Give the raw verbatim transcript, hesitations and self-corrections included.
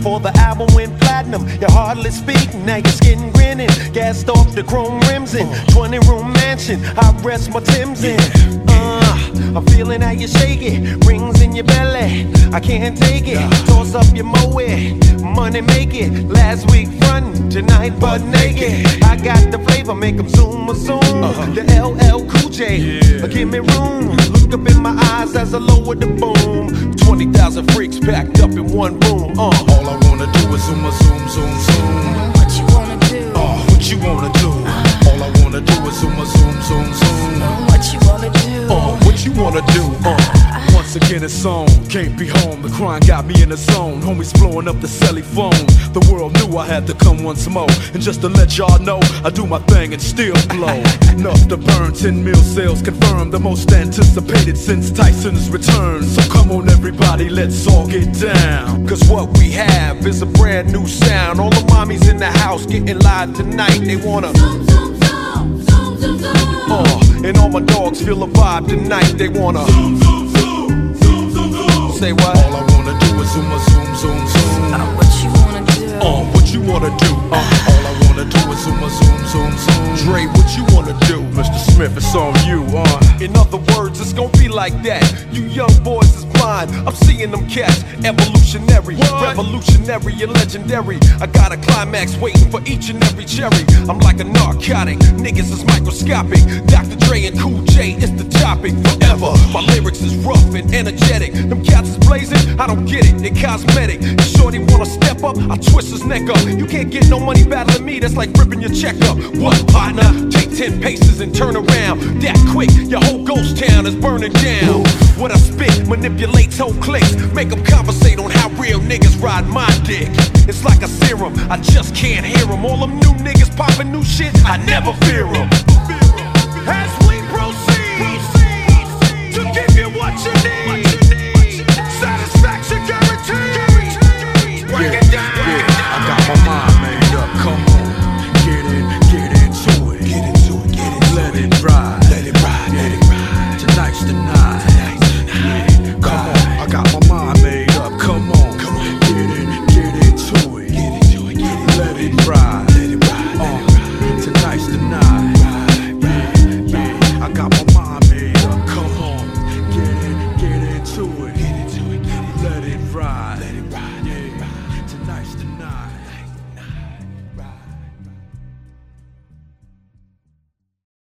before the album went platinum. You're hardly speaking, now you're skin grinning. Gassed off the chrome rims in twenty room mansion, I rest my Timbs in. Uh, I'm feeling how you shake it. Rings in your belly, I can't take it. Toss up your moe, money make it. Last week frontin', tonight butt naked. I got the flavor, make them zoom or zoom. The L L Cool J, give me room. Look up in my eyes as I lower the boom. Twenty thousand freaks packed up in one room. uh. All I wanna do is zoom, zoom, zoom, zoom. What you wanna do? Uh, what you wanna do? Uh, All I wanna do is zoom, zoom, zoom, zoom. What you wanna do? Uh, what you wanna do? Uh, once again it's on, can't be home. The crime got me in the zone. Homies blowing up the celly phone. The world knew I had to come once more. And just to let y'all know, I do my thing and still blow. Enough to burn, ten mil sales confirmed. The most anticipated since Tyson's return. So come on everybody, let's all get down, cause what we have is a brand new sound. All the mommies in the house getting live tonight. They wanna zoom, zoom, zoom, zoom, zoom, zoom. Uh, and all my dogs feel a vibe tonight. They wanna zoom, zoom, zoom, zoom, zoom, zoom. Say what? All I wanna do is zoom, zoom, zoom, zoom. Uh, what you wanna do? Uh, what you wanna do? Uh, all I wanna do is zoom, zoom, zoom, zoom. Dre, what you wanna do? Mister Smith, it's on you. Uh, in other words, it's gonna be like that. You young boys is blind. I'm seeing them cats. Evolutionary, what? Revolutionary, and legendary. I got a climax waiting for each and every cherry. I'm like a narcotic, niggas is microscopic. Doctor Dre and Cool J is the topic forever. My lyrics is rough and energetic. Them cats is blazing, I don't get it, they cosmetic. You shorty wanna step up, I twist his neck up. You can't get no money battling me, that's like ripping your check up. What, partner? Take ten paces and turn around. That quick, your whole ghost town is burning down. What I spit manipulates whole clicks, make them conversate on how real niggas ride my dick. It's like a serum, I just can't hear them. All them new niggas popping new shit, I never fear them. As we proceed to give you what you need.